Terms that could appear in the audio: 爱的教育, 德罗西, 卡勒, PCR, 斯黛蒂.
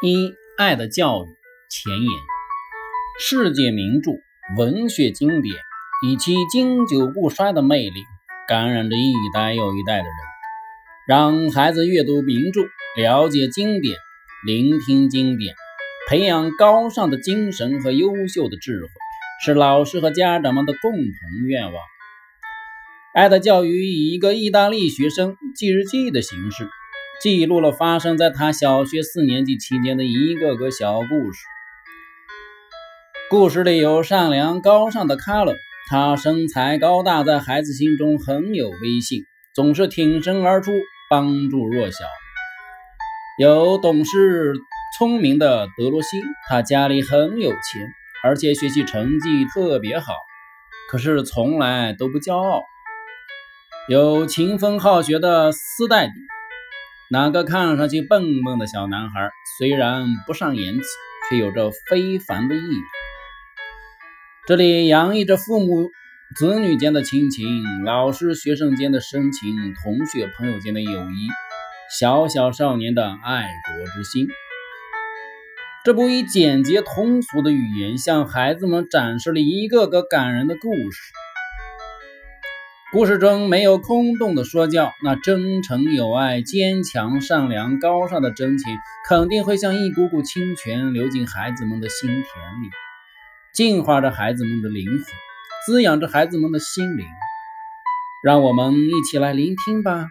一、爱的教育前言。世界名著、文学经典以其经久不衰的魅力，感染着一代又一代的人。让孩子阅读名著，了解经典，聆听经典，培养高尚的精神和优秀的智慧，是老师和家长们的共同愿望。爱的教育以一个意大利学生记日记的形式，记录了发生在他小学4年级期间的一个个小故事。故事里有善良高尚的卡勒，他身材高大，在孩子心中很有威信，总是挺身而出，帮助弱小。有懂事聪明的德罗西，他家里很有钱，而且学习成绩特别好，可是从来都不骄傲。有勤奋好学的斯黛蒂，哪个看上去笨笨的小男孩，虽然不上言辞，却有着非凡的意义。这里洋溢着父母子女间的亲情，老师学生间的深情，同学朋友间的友谊，小小少年的爱国之心。这部以简洁通俗的语言，向孩子们展示了一个个感人的故事。故事中没有空洞的说教，那真诚友爱、坚强善良高尚的真情，肯定会像一股股清泉流进孩子们的心田里，净化着孩子们的灵魂，滋养着孩子们的心灵。让我们一起来聆听吧。